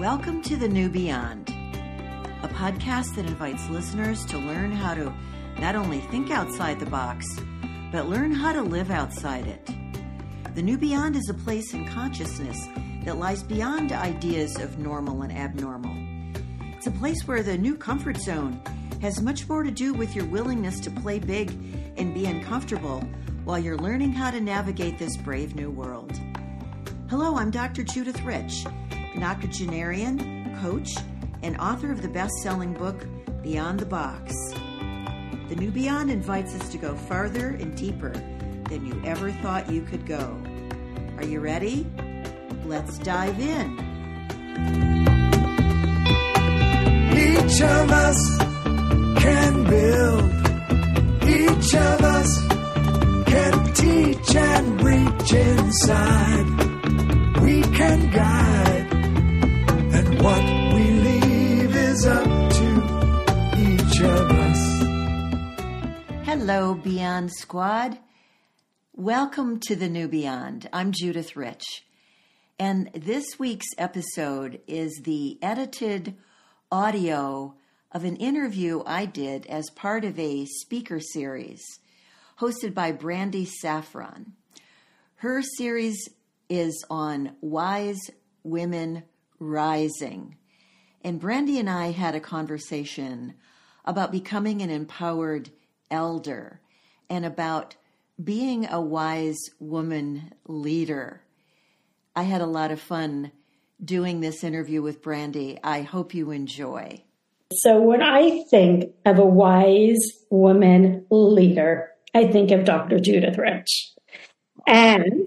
Welcome to The New Beyond, a podcast that invites listeners to learn how to not only think outside the box, but learn how to live outside it. The New Beyond is a place in consciousness that lies beyond ideas of normal and abnormal. It's a place where the new comfort zone has much more to do with your willingness to play big and be uncomfortable while you're learning how to navigate this brave new world. Hello, I'm Dr. Judith Rich, an octogenarian, coach, and author of the best-selling book, Beyond the Box. The New Beyond invites us to go farther and deeper than you ever thought you could go. Are you ready? Let's dive in. Each of us can build. Each of us can teach and reach inside. We can guide. And what we leave is up to each of us. Hello, Beyond Squad. Welcome to the New Beyond. I'm Judith Rich. And this week's episode is the edited audio of an interview I did as part of a speaker series hosted by Brandee Safran. Her series is on Wise Women Rising. And Brandee and I had a conversation about becoming an empowered elder and about being a wise woman leader. I had a lot of fun doing this interview with Brandee. I hope you enjoy. So when I think of a wise woman leader, I think of Dr. Judith Rich. And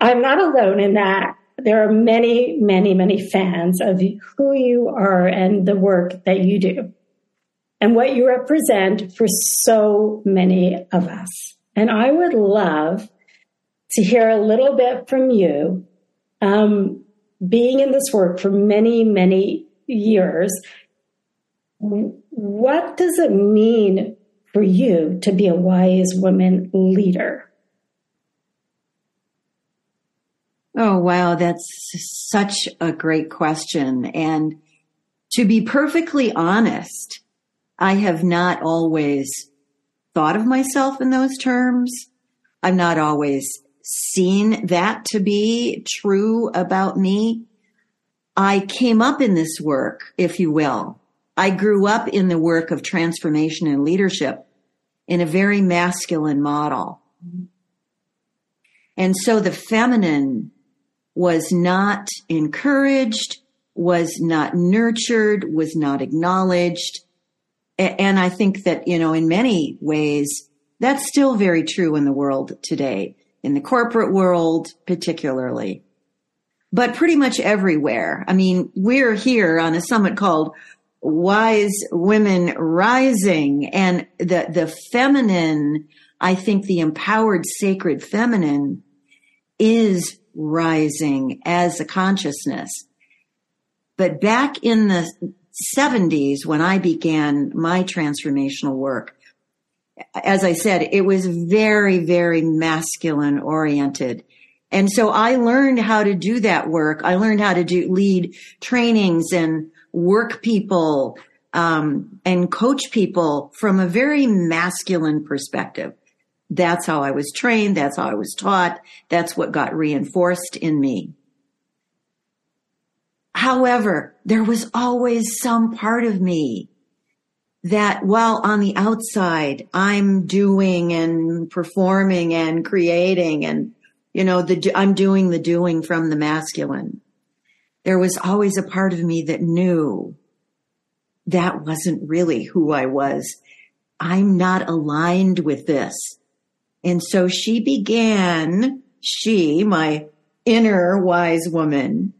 I'm not alone in that. There are many, many, many fans of who you are and the work that you do and what you represent for so many of us. And I would love to hear a little bit from you, being in this work for many, many years. What does it mean for you to be a wise woman leader? Oh, wow. That's such a great question. And to be perfectly honest, I have not always thought of myself in those terms. I've not always seen that to be true about me. I came up in this work, if you will. I grew up in the work of transformation and leadership in a very masculine model. And so the feminine was not encouraged, was not nurtured, was not acknowledged. And I think that, you know, in many ways, that's still very true in the world today, in the corporate world particularly, but pretty much everywhere. I mean, we're here on a summit called Wise Women Rising, and the feminine, I think the empowered sacred feminine is rising as a consciousness. But back in the 70s, when I began my transformational work, as I said, it was very, very masculine oriented. And so I learned how to do that work. I learned how to lead trainings and work people, and coach people from a very masculine perspective. That's how I was trained. That's how I was taught. That's what got reinforced in me. However, there was always some part of me that while on the outside, I'm doing and performing and creating and, you know, I'm doing the doing from the masculine. There was always a part of me that knew that wasn't really who I was. I'm not aligned with this. And so my inner wise woman,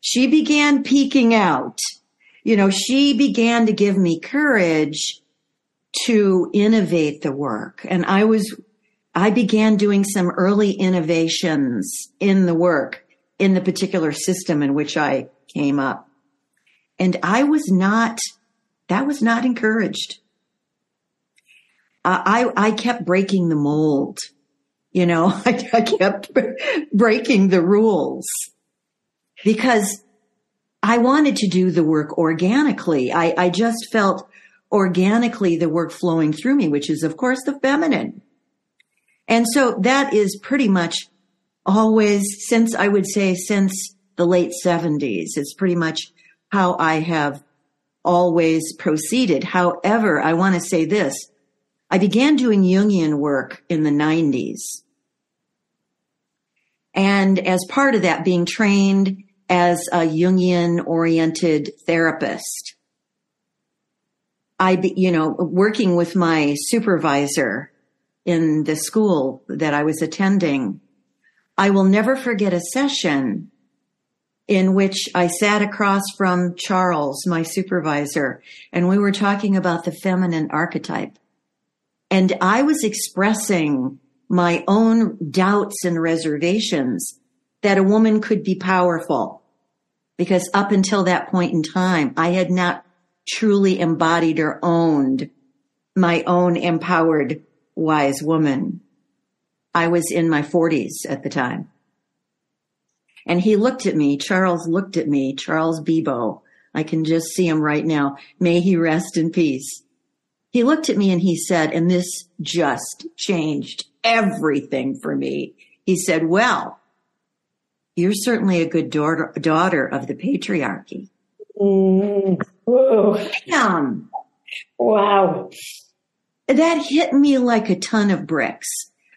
she began peeking out. You know, she began to give me courage to innovate the work. And I began doing some early innovations in the work, in the particular system in which I came up. And that was not encouraged. I kept breaking the mold. You know, I kept breaking the rules because I wanted to do the work organically. I just felt organically the work flowing through me, which is, of course, the feminine. And so that is pretty much always, since I would say since the late 70s, it's pretty much how I have always proceeded. However, I want to say this. I began doing Jungian work in the 90s. And as part of that, being trained as a Jungian-oriented therapist, working with my supervisor in the school that I was attending, I will never forget a session in which I sat across from Charles, my supervisor, and we were talking about the feminine archetype. And I was expressing my own doubts and reservations that a woman could be powerful, because up until that point in time, I had not truly embodied or owned my own empowered wise woman. I was in my 40s at the time. And he looked at me. Charles looked at me. Charles Bebo. I can just see him right now. May he rest in peace. He looked at me and he said, and this just changed everything for me. He said, well, you're certainly a good daughter of the patriarchy. Whoa. Damn. Wow. That hit me like a ton of bricks,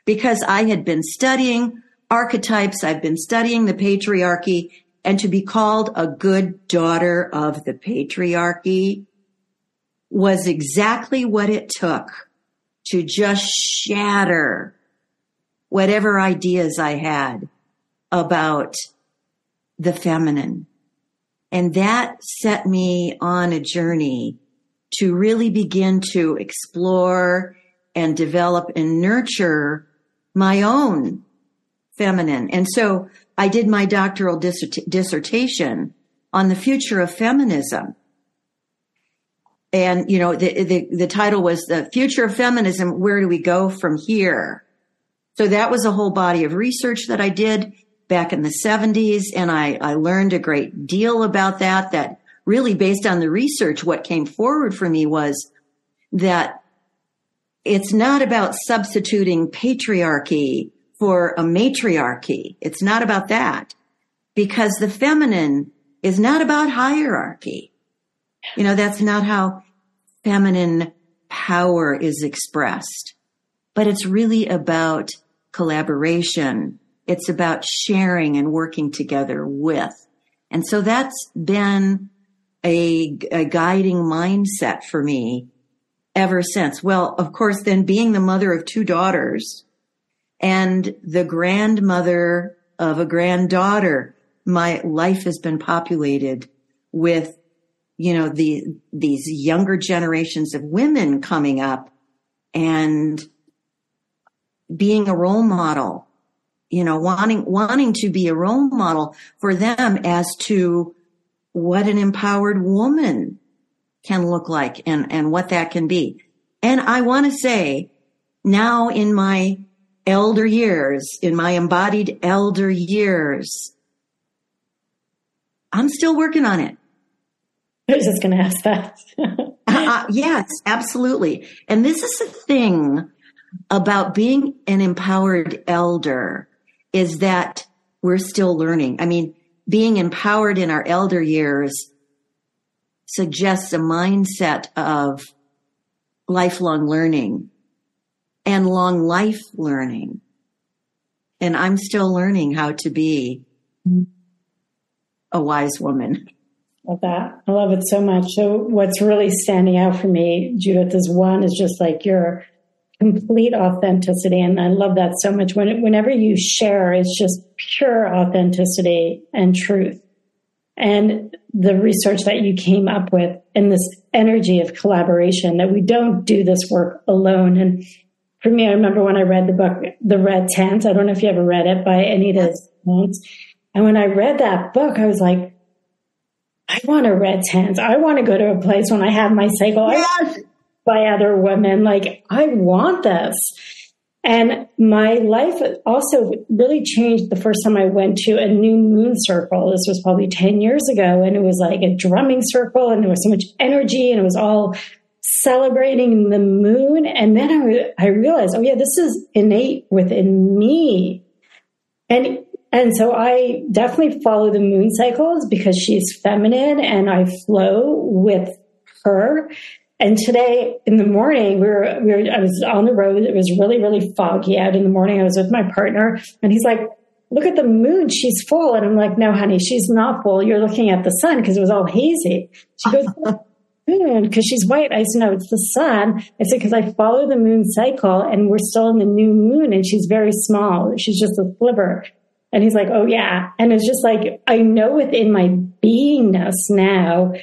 because I had been studying archetypes. I've been studying the patriarchy, and to be called a good daughter of the patriarchy was exactly what it took to just shatter whatever ideas I had about the feminine. And that set me on a journey to really begin to explore and develop and nurture my own feminine. And so I did my doctoral dissertation on the future of feminism. And, you know, the title was The Future of Feminism, Where Do We Go From Here? So that was a whole body of research that I did back in the 70s. And I learned a great deal about that really, based on the research, what came forward for me was that it's not about substituting patriarchy for a matriarchy. It's not about that, because the feminine is not about hierarchy. You know, that's not how feminine power is expressed, but it's really about collaboration. It's about sharing and working together with. And so that's been a guiding mindset for me ever since. Well, of course, then being the mother of two daughters and the grandmother of a granddaughter, my life has been populated with, you know, these younger generations of women coming up and being a role model, you know, wanting to be a role model for them as to what an empowered woman can look like and what that can be. And I want to say now, in my elder years, in my embodied elder years, I'm still working on it. I was just going to ask that. Yes, absolutely. And this is the thing about being an empowered elder, is that we're still learning. I mean, being empowered in our elder years suggests a mindset of lifelong learning and long life learning. And I'm still learning how to be a wise woman. Love that. I love it so much. So what's really standing out for me, Judith, is one is just like your complete authenticity. And I love that so much. Whenever you share, it's just pure authenticity and truth. And the research that you came up with, and this energy of collaboration, that we don't do this work alone. And for me, I remember when I read the book, The Red Tent, I don't know if you ever read it, by Anita Diamant. And when I read that book, I was like, I want a red tent. I want to go to a place when I have my cycle. Yes. By other women. Like, I want this. And my life also really changed the first time I went to a new moon circle. This was probably 10 years ago. And it was like a drumming circle, and there was so much energy, and it was all celebrating the moon. And then I realized, oh yeah, this is innate within me. And so I definitely follow the moon cycles because she's feminine and I flow with her. And today in the morning, I was on the road. It was really, really foggy out in the morning. I was with my partner and he's like, look at the moon. She's full. And I'm like, no, honey, she's not full. You're looking at the sun, because it was all hazy. She goes, moon, because she's white. I said, no, it's the sun. I said, because I follow the moon cycle and we're still in the new moon and she's very small. She's just a sliver. And he's like, oh yeah. And it's just like, I know within my beingness now,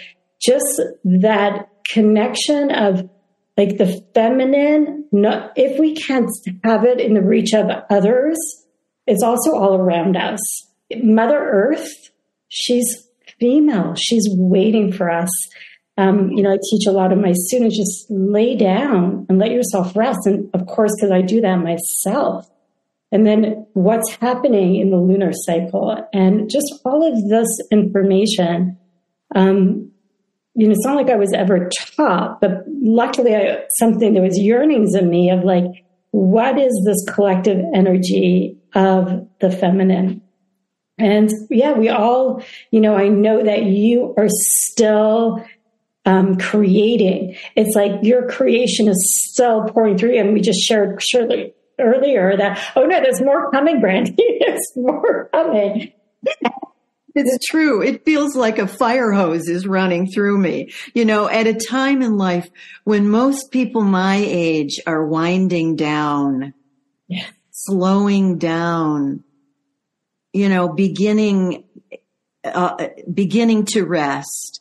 just that connection of like the feminine, not, if we can't have it in the reach of others, it's also all around us. Mother Earth, she's female. She's waiting for us. I teach a lot of my students, just lay down and let yourself rest. And of course, because I do that myself. And then what's happening in the lunar cycle and just all of this information. It's not like I was ever taught, but luckily something, there was yearnings in me of like, what is this collective energy of the feminine? And yeah, we all, I know that you are still creating. It's like your creation is still pouring through. And we just shared surely earlier that, oh no, there's more coming, Brandee. There's more coming. It's true. It feels like a fire hose is running through me, at a time in life when most people my age are winding down, yeah, slowing down, beginning to rest.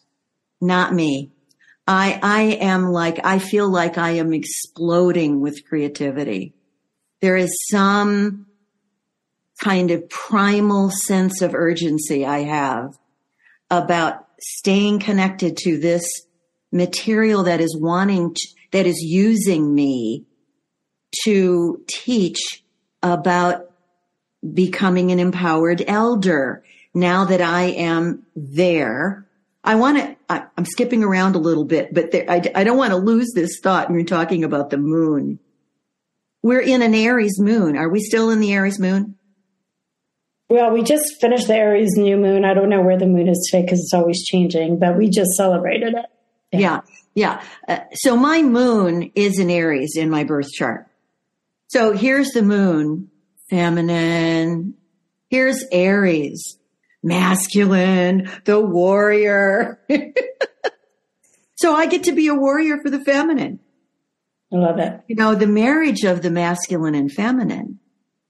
Not me. I feel like I am exploding with creativity. There is some kind of primal sense of urgency I have about staying connected to this material that is that is using me to teach about becoming an empowered elder. Now that I am there, I'm skipping around a little bit, but I don't want to lose this thought when you're talking about the moon. We're in an Aries moon. Are we still in the Aries moon? Well, we just finished the Aries new moon. I don't know where the moon is today because it's always changing, but we just celebrated it. Yeah. So my moon is in Aries in my birth chart. So here's the moon, feminine. Here's Aries, masculine, the warrior. So I get to be a warrior for the feminine. I love it. The marriage of the masculine and feminine.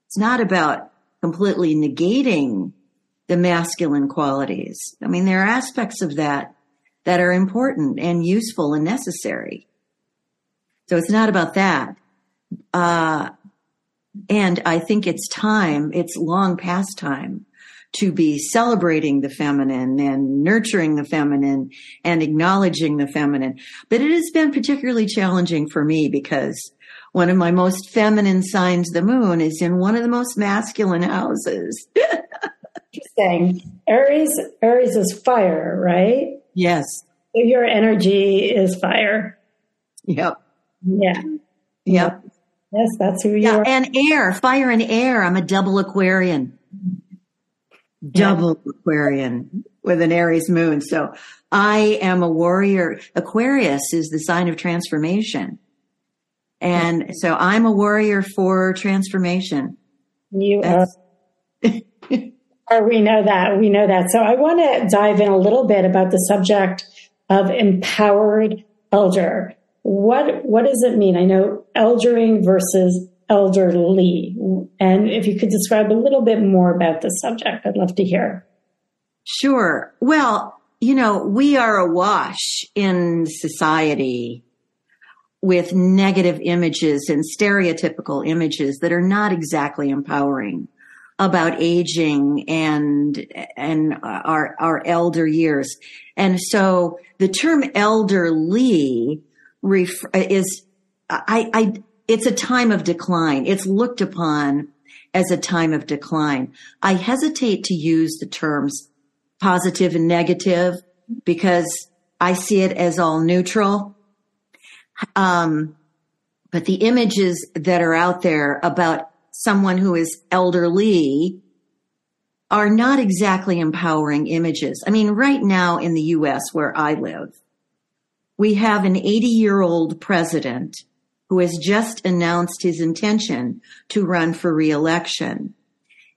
It's not about completely negating the masculine qualities. I mean, there are aspects of that that are important and useful and necessary. So it's not about that. And I think it's long past time to be celebrating the feminine and nurturing the feminine and acknowledging the feminine. But it has been particularly challenging for me because one of my most feminine signs, the moon, is in one of the most masculine houses. Interesting. Aries is fire, right? Yes. So your energy is fire. Yep. Yeah. Yep. Yes, that's who you are. And air, fire and air. I'm a double Aquarian. Double Aquarian with an Aries moon. So I am a warrior. Aquarius is the sign of transformation. And so I'm a warrior for transformation. We know that. We know that. So I want to dive in a little bit about the subject of empowered elder. What does it mean? I know eldering versus elderly. And if you could describe a little bit more about this subject, I'd love to hear. Sure. Well, we are awash in society with negative images and stereotypical images that are not exactly empowering about aging and our elder years. And so the term elderly is, I it's a time of decline. It's looked upon as a time of decline. I hesitate to use the terms positive and negative because I see it as all neutral. But the images that are out there about someone who is elderly are not exactly empowering images. I mean, right now in the U.S. where I live, we have an 80-year-old president who has just announced his intention to run for re-election.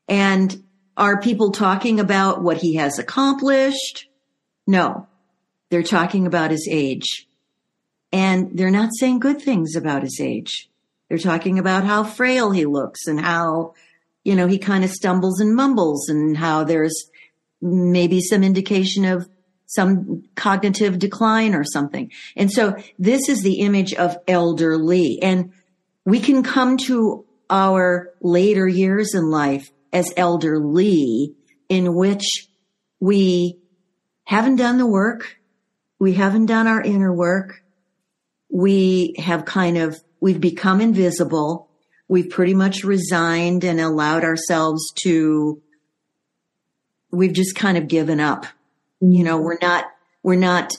And are people talking about what he has accomplished? No, they're talking about his age. And they're not saying good things about his age. They're talking about how frail he looks and how, you know, he kind of stumbles and mumbles and how there's maybe some indication of some cognitive decline or something. And so this is the image of elderly. And we can come to our later years in life as elderly, in which we haven't done the work. We haven't done our inner work. We have kind of, we've become invisible. We've pretty much resigned and allowed ourselves to, we've just kind of given up. You know, we're not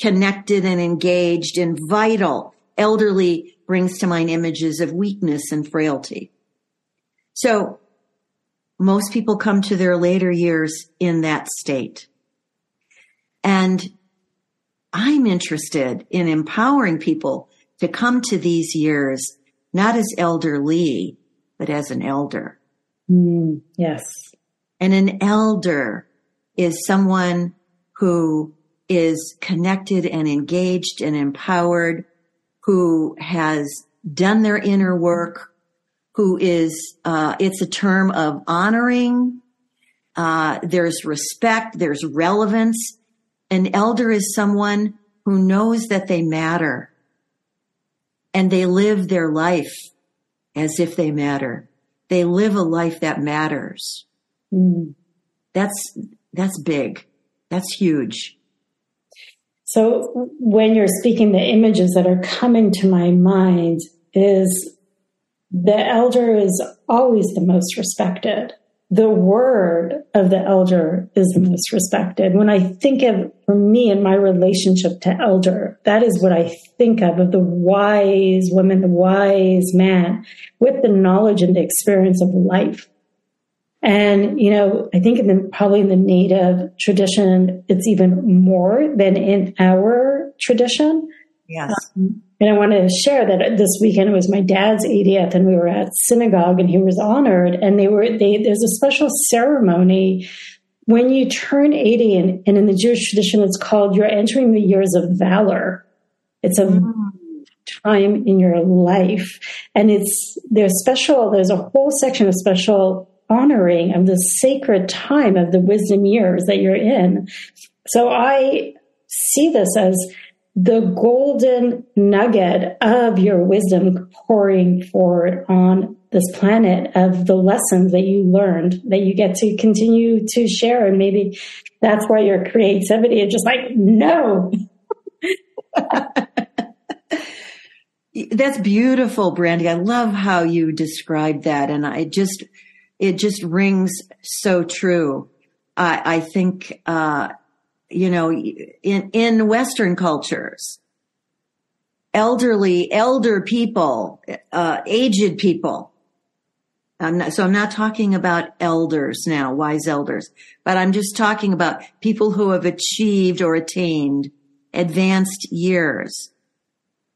connected and engaged and vital. Elderly brings to mind images of weakness and frailty. So most people come to their later years in that state. And I'm interested in empowering people to come to these years, not as elderly, but as an elder. Yes. And an elder is someone who is connected and engaged and empowered, who has done their inner work, who is, it's a term of honoring. There's respect. There's relevance. An elder is someone who knows that they matter and they live their life as if they matter. They live a life that matters. That's big. That's huge. So when you're speaking, the images that are coming to my mind is the elder is always the most respected. The word of the elder is the most respected. When I think of, for me and my relationship to elder, that is what I think of the wise woman, the wise man with the knowledge and the experience of life. And, you know, I think probably in the Native tradition, it's even more than in our tradition. Yes. And I want to share that this weekend was my dad's 80th and we were at synagogue and he was honored. And there's a special ceremony when you turn 80 and in the Jewish tradition, it's called you're entering the years of valor. It's a time in your life. And there's a whole section of special honoring of the sacred time of the wisdom years that you're in. So I see this as the golden nugget of your wisdom pouring forward on this planet, of the lessons that you learned that you get to continue to share. And maybe that's why your creativity is just like, no. That's beautiful, Brandee. I love how you described that. And it just rings so true. I think, you know, in Western cultures, elder people, aged people. I'm not talking about elders now, wise elders, but I'm just talking about people who have achieved or attained advanced years,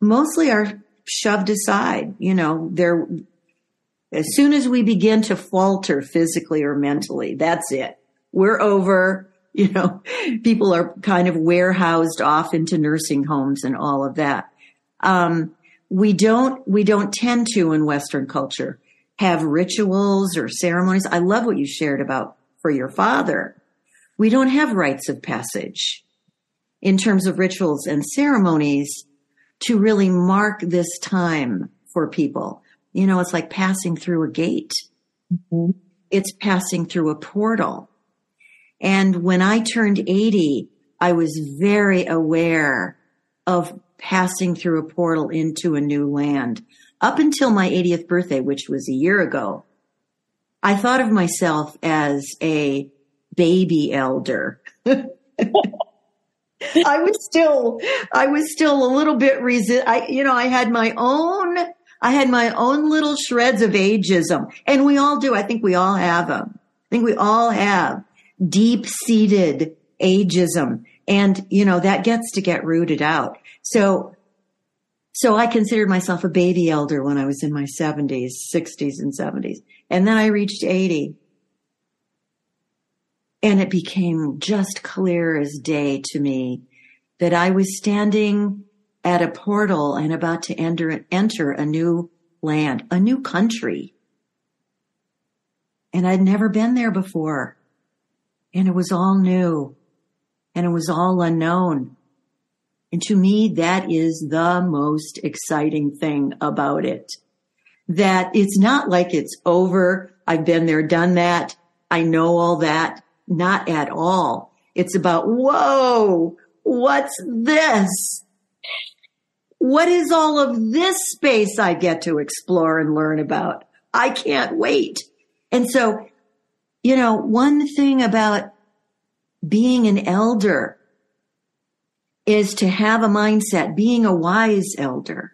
mostly are shoved aside. You know, as soon as we begin to falter physically or mentally, that's it. We're over. You know, people are kind of warehoused off into nursing homes and all of that. We don't tend to, in Western culture, have rituals or ceremonies. I love what you shared about for your father. We don't have rites of passage in terms of rituals and ceremonies to really mark this time for people. You know, it's like passing through a gate. Mm-hmm. It's passing through a portal. And when I turned 80, I was very aware of passing through a portal into a new land. Up until my 80th birthday, which was a year ago, I thought of myself as a baby elder. I was still a little bit I had my own little shreds of ageism, and we all do. I think we all have them. I think we all have deep-seated ageism, and that gets to get rooted out. So I considered myself a baby elder when I was in my 60s and 70s, and then I reached 80. And it became just clear as day to me that I was standing at a portal and about to enter a new land, a new country. And I'd never been there before. And it was all new. And it was all unknown. And to me, that is the most exciting thing about it. That it's not like it's over. I've been there, done that. I know all that. Not at all. It's about, whoa, what's this? What is all of this space I get to explore and learn about? I can't wait. And so, one thing about being an elder is to have a mindset. Being a wise elder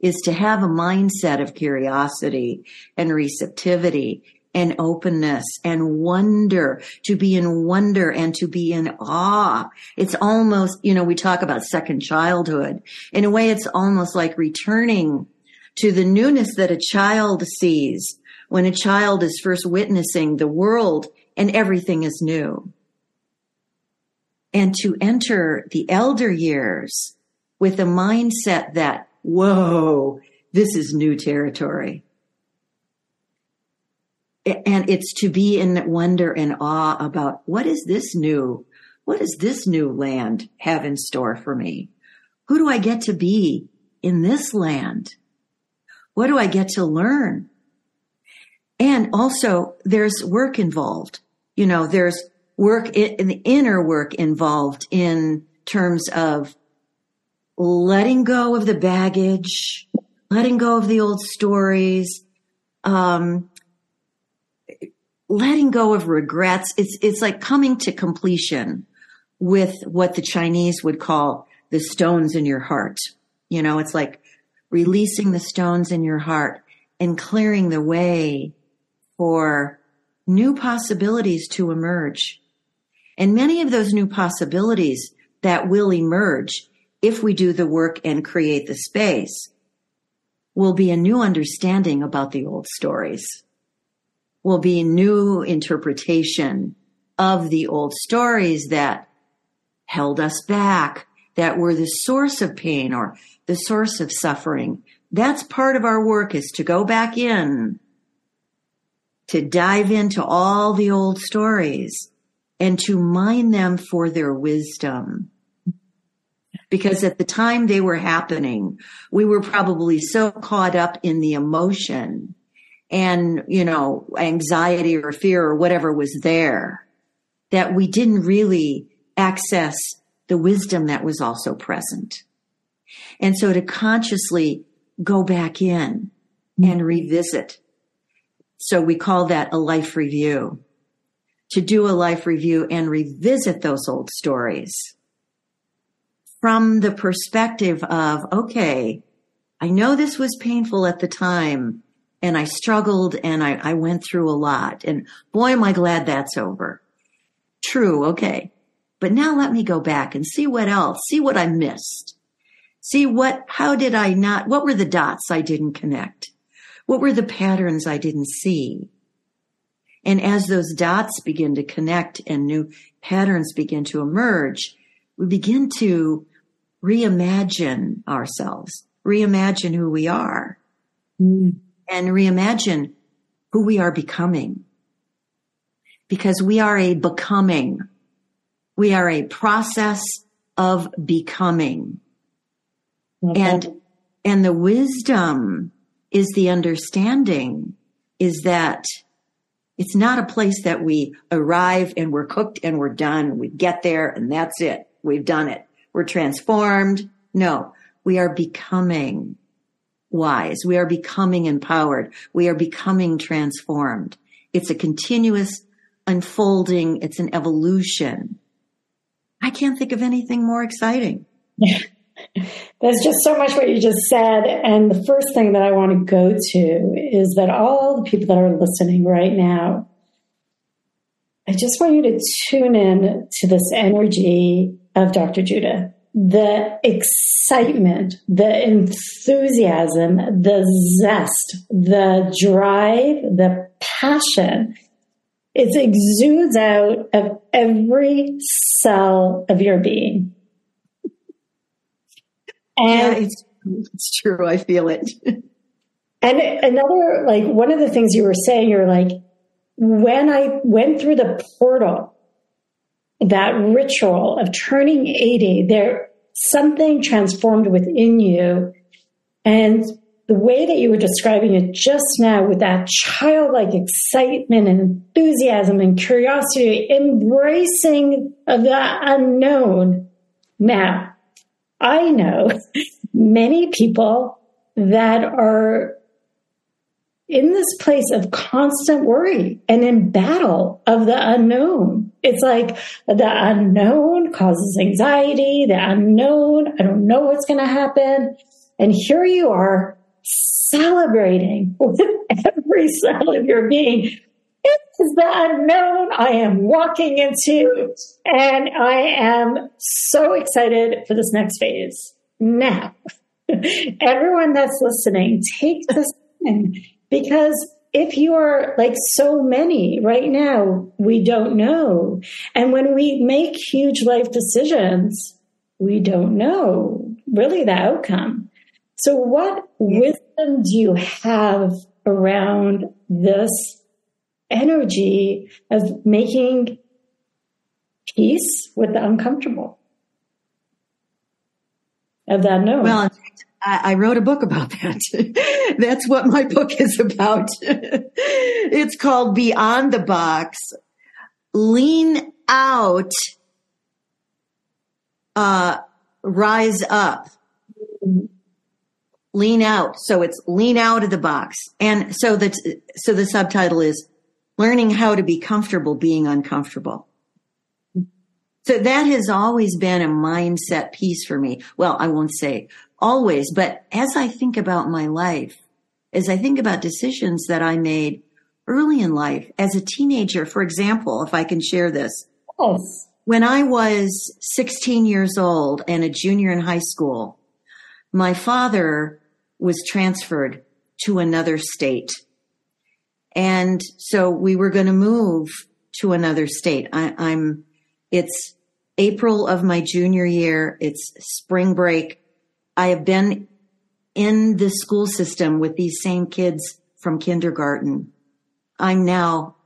is to have a mindset of curiosity and receptivity and openness and wonder, to be in wonder and to be in awe. It's almost, we talk about second childhood. In a way, it's almost like returning to the newness that a child sees when a child is first witnessing the world and everything is new. And to enter the elder years with a mindset that, whoa, this is new territory. And it's to be in wonder and awe about what does this new land have in store for me? Who do I get to be in this land? What do I get to learn? And also there's work involved. There's work in the inner work involved in terms of letting go of the baggage, letting go of the old stories, letting go of regrets. It's like coming to completion with what the Chinese would call the stones in your heart. It's like releasing the stones in your heart and clearing the way for new possibilities to emerge. And many of those new possibilities that will emerge if we do the work and create the space will be a new understanding about the old stories. Will be new interpretation of the old stories that held us back, that were the source of pain or the source of suffering. That's part of our work, is to go back in, to dive into all the old stories and to mine them for their wisdom. Because at the time they were happening, we were probably so caught up in the emotion and, anxiety or fear or whatever was there, that we didn't really access the wisdom that was also present. And so to consciously go back in and revisit. So we call that a life review. To do a life review and revisit those old stories from the perspective of, okay, I know this was painful at the time, and I struggled and I went through a lot. And boy, am I glad that's over. True. Okay. But now let me go back and see what else, see what I missed. See what were the dots I didn't connect? What were the patterns I didn't see? And as those dots begin to connect and new patterns begin to emerge, we begin to reimagine ourselves, reimagine who we are. Mm. And reimagine who we are becoming. Because we are a becoming. We are a process of becoming. Okay. And the wisdom is the understanding, is that it's not a place that we arrive and we're cooked and we're done. We get there and that's it. We've done it. We're transformed. No, we are becoming. wise. We are becoming empowered. We are becoming transformed. It's a continuous unfolding. It's an evolution. I can't think of anything more exciting. Yeah. There's just so much what you just said. And the first thing that I want to go to is that all the people that are listening right now, I just want you to tune in to this energy of Dr. Judith. The excitement, the enthusiasm, the zest, the drive, the passion. It exudes out of every cell of your being. And yeah, it's true. I feel it. And another, like one of the things you were saying, you're like, when I went through the portal, that ritual of turning 80, there something transformed within you. And the way that you were describing it just now with that childlike excitement and enthusiasm and curiosity, embracing of the unknown. Now, I know many people that are in this place of constant worry and in battle of the unknown. It's like the unknown causes anxiety, the unknown, I don't know what's going to happen. And here you are celebrating with every cell of your being. It is the unknown I am walking into, and I am so excited for this next phase. Now, everyone that's listening, take this in, because if you are like so many right now, we don't know. And when we make huge life decisions, we don't know really the outcome. So what wisdom do you have around this energy of making peace with the uncomfortable, of that unknown? Well, I wrote a book about that. That's what my book is about. It's called Beyond the Box: Lean Out, Rise Up. Lean out. So it's lean out of the box. And so the subtitle is learning how to be comfortable being uncomfortable. So that has always been a mindset piece for me. Well, I won't say always, but as I think about my life, as I think about decisions that I made early in life as a teenager, for example, if I can share this. Yes. When I was 16 years old and a junior in high school, my father was transferred to another state. And so we were going to move to another state. It's April of my junior year. It's spring break. I have been in the school system with these same kids from kindergarten. I'm now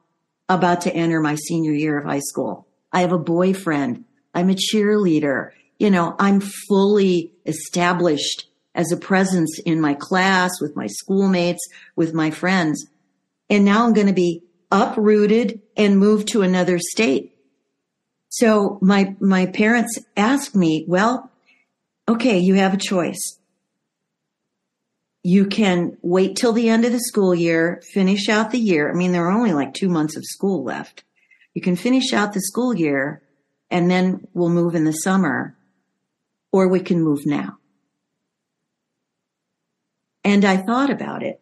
about to enter my senior year of high school. I have a boyfriend. I'm a cheerleader. You know, I'm fully established as a presence in my class, with my schoolmates, with my friends. And now I'm going to be uprooted and moved to another state. So my parents asked me, well, okay, you have a choice. You can wait till the end of the school year, finish out the year. I mean, there are only like 2 months of school left. You can finish out the school year and then we'll move in the summer. Or we can move now. And I thought about it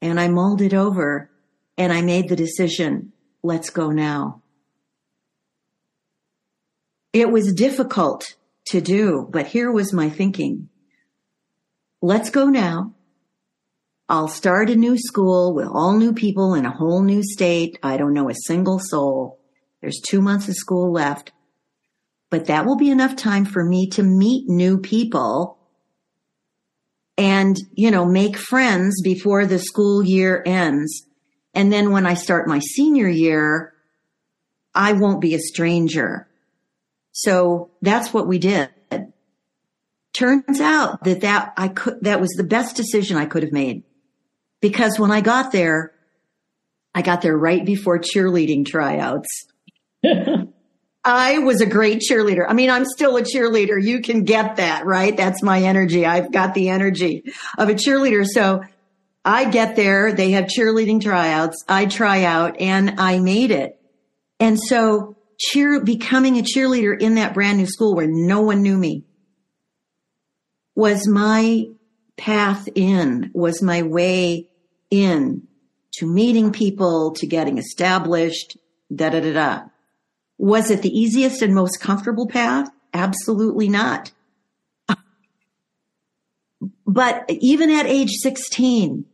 and I mulled it over and I made the decision, let's go now. It was difficult to do, but here was my thinking. Let's go now. I'll start a new school with all new people in a whole new state. I don't know a single soul. There's 2 months of school left. But that will be enough time for me to meet new people and, you know, make friends before the school year ends. And then when I start my senior year, I won't be a stranger. So that's what we did. Turns out that was the best decision I could have made, because when I got there right before cheerleading tryouts. I was a great cheerleader. I mean, I'm still a cheerleader. You can get that, right? That's my energy. I've got the energy of a cheerleader. So I get there. They have cheerleading tryouts. I try out and I made it. And so becoming a cheerleader in that brand new school where no one knew me was my path in, was my way in to meeting people, to getting established, Was it the easiest and most comfortable path? Absolutely not. But even at age 16,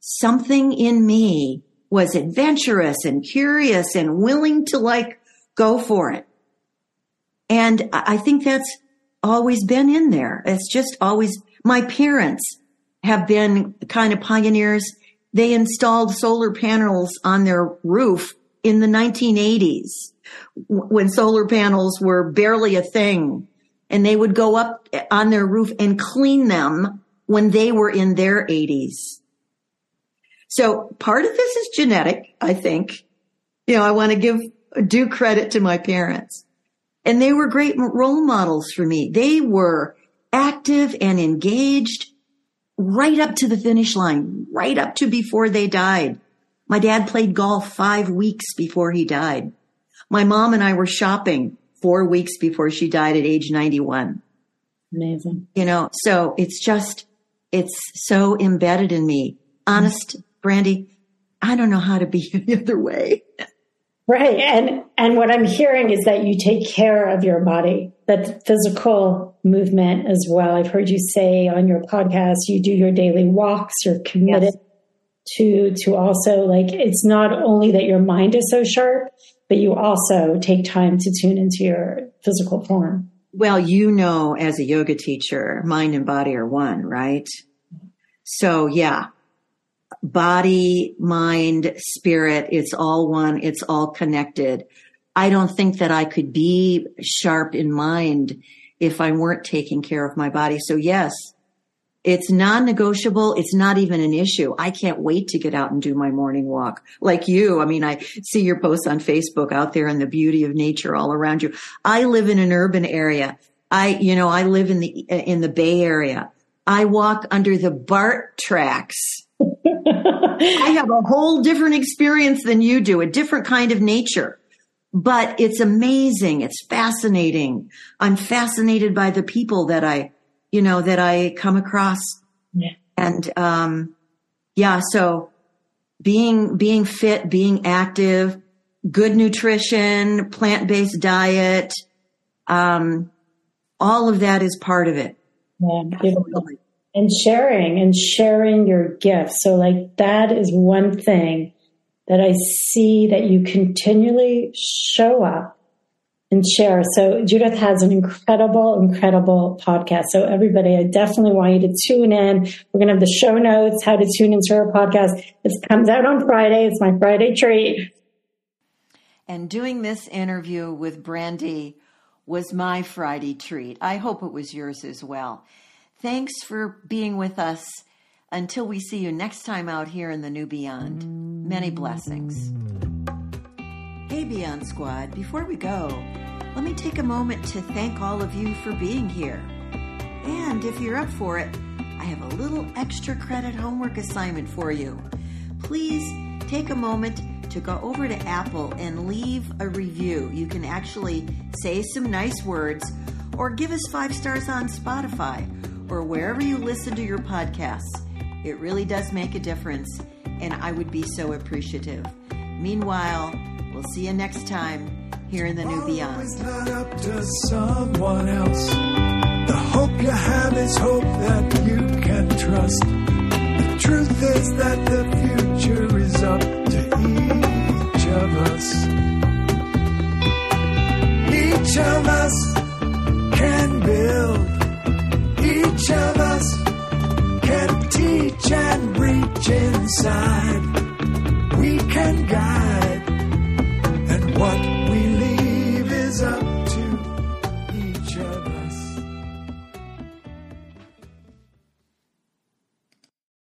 something in me was adventurous and curious and willing to go for it. And I think that's always been in there. It's just always, my parents have been kind of pioneers. They installed solar panels on their roof in the 1980s. When solar panels were barely a thing, and they would go up on their roof and clean them when they were in their 80s. So part of this is genetic, I think. You know, I want to give due credit to my parents. And they were great role models for me. They were active and engaged right up to the finish line, right up to before they died. My dad played golf 5 weeks before he died. My mom and I were shopping 4 weeks before she died at age 91. Amazing. You know, so it's so embedded in me. Honest, Brandee, I don't know how to be any other way. Right. And what I'm hearing is that you take care of your body, that physical movement as well. I've heard you say on your podcast, you do your daily walks, you're committed to also it's not only that your mind is so sharp, but you also take time to tune into your physical form. Well, you know, as a yoga teacher, mind and body are one, right? So yeah, body, mind, spirit, it's all one. It's all connected. I don't think that I could be sharp in mind if I weren't taking care of my body. So yes, it's non-negotiable. It's not even an issue. I can't wait to get out and do my morning walk like you. I mean, I see your posts on Facebook out there and the beauty of nature all around you. I live in an urban area. I live in the Bay Area. I walk under the BART tracks. I have a whole different experience than you do, a different kind of nature, but it's amazing. It's fascinating. I'm fascinated by the people that I come across. Yeah. And, so being fit, being active, good nutrition, plant-based diet, all of that is part of it. Yeah. Absolutely. And sharing your gifts. So that is one thing that I see that you continually show up and share. So Judith has an incredible, incredible podcast. So everybody, I definitely want you to tune in. We're going to have the show notes, how to tune into her podcast. It comes out on Friday. It's my Friday treat. And doing this interview with Brandee was my Friday treat. I hope it was yours as well. Thanks for being with us until we see you next time out here in the new Beyond. Many blessings. Hey, Beyond Squad, before we go, let me take a moment to thank all of you for being here. And if you're up for it, I have a little extra credit homework assignment for you. Please take a moment to go over to Apple and leave a review. You can actually say some nice words or give us 5 stars on Spotify or wherever you listen to your podcasts. It really does make a difference, and I would be so appreciative. Meanwhile, we'll see you next time here in the new Beyond. It's not up to someone else. The hope you have is hope that you can trust. The truth is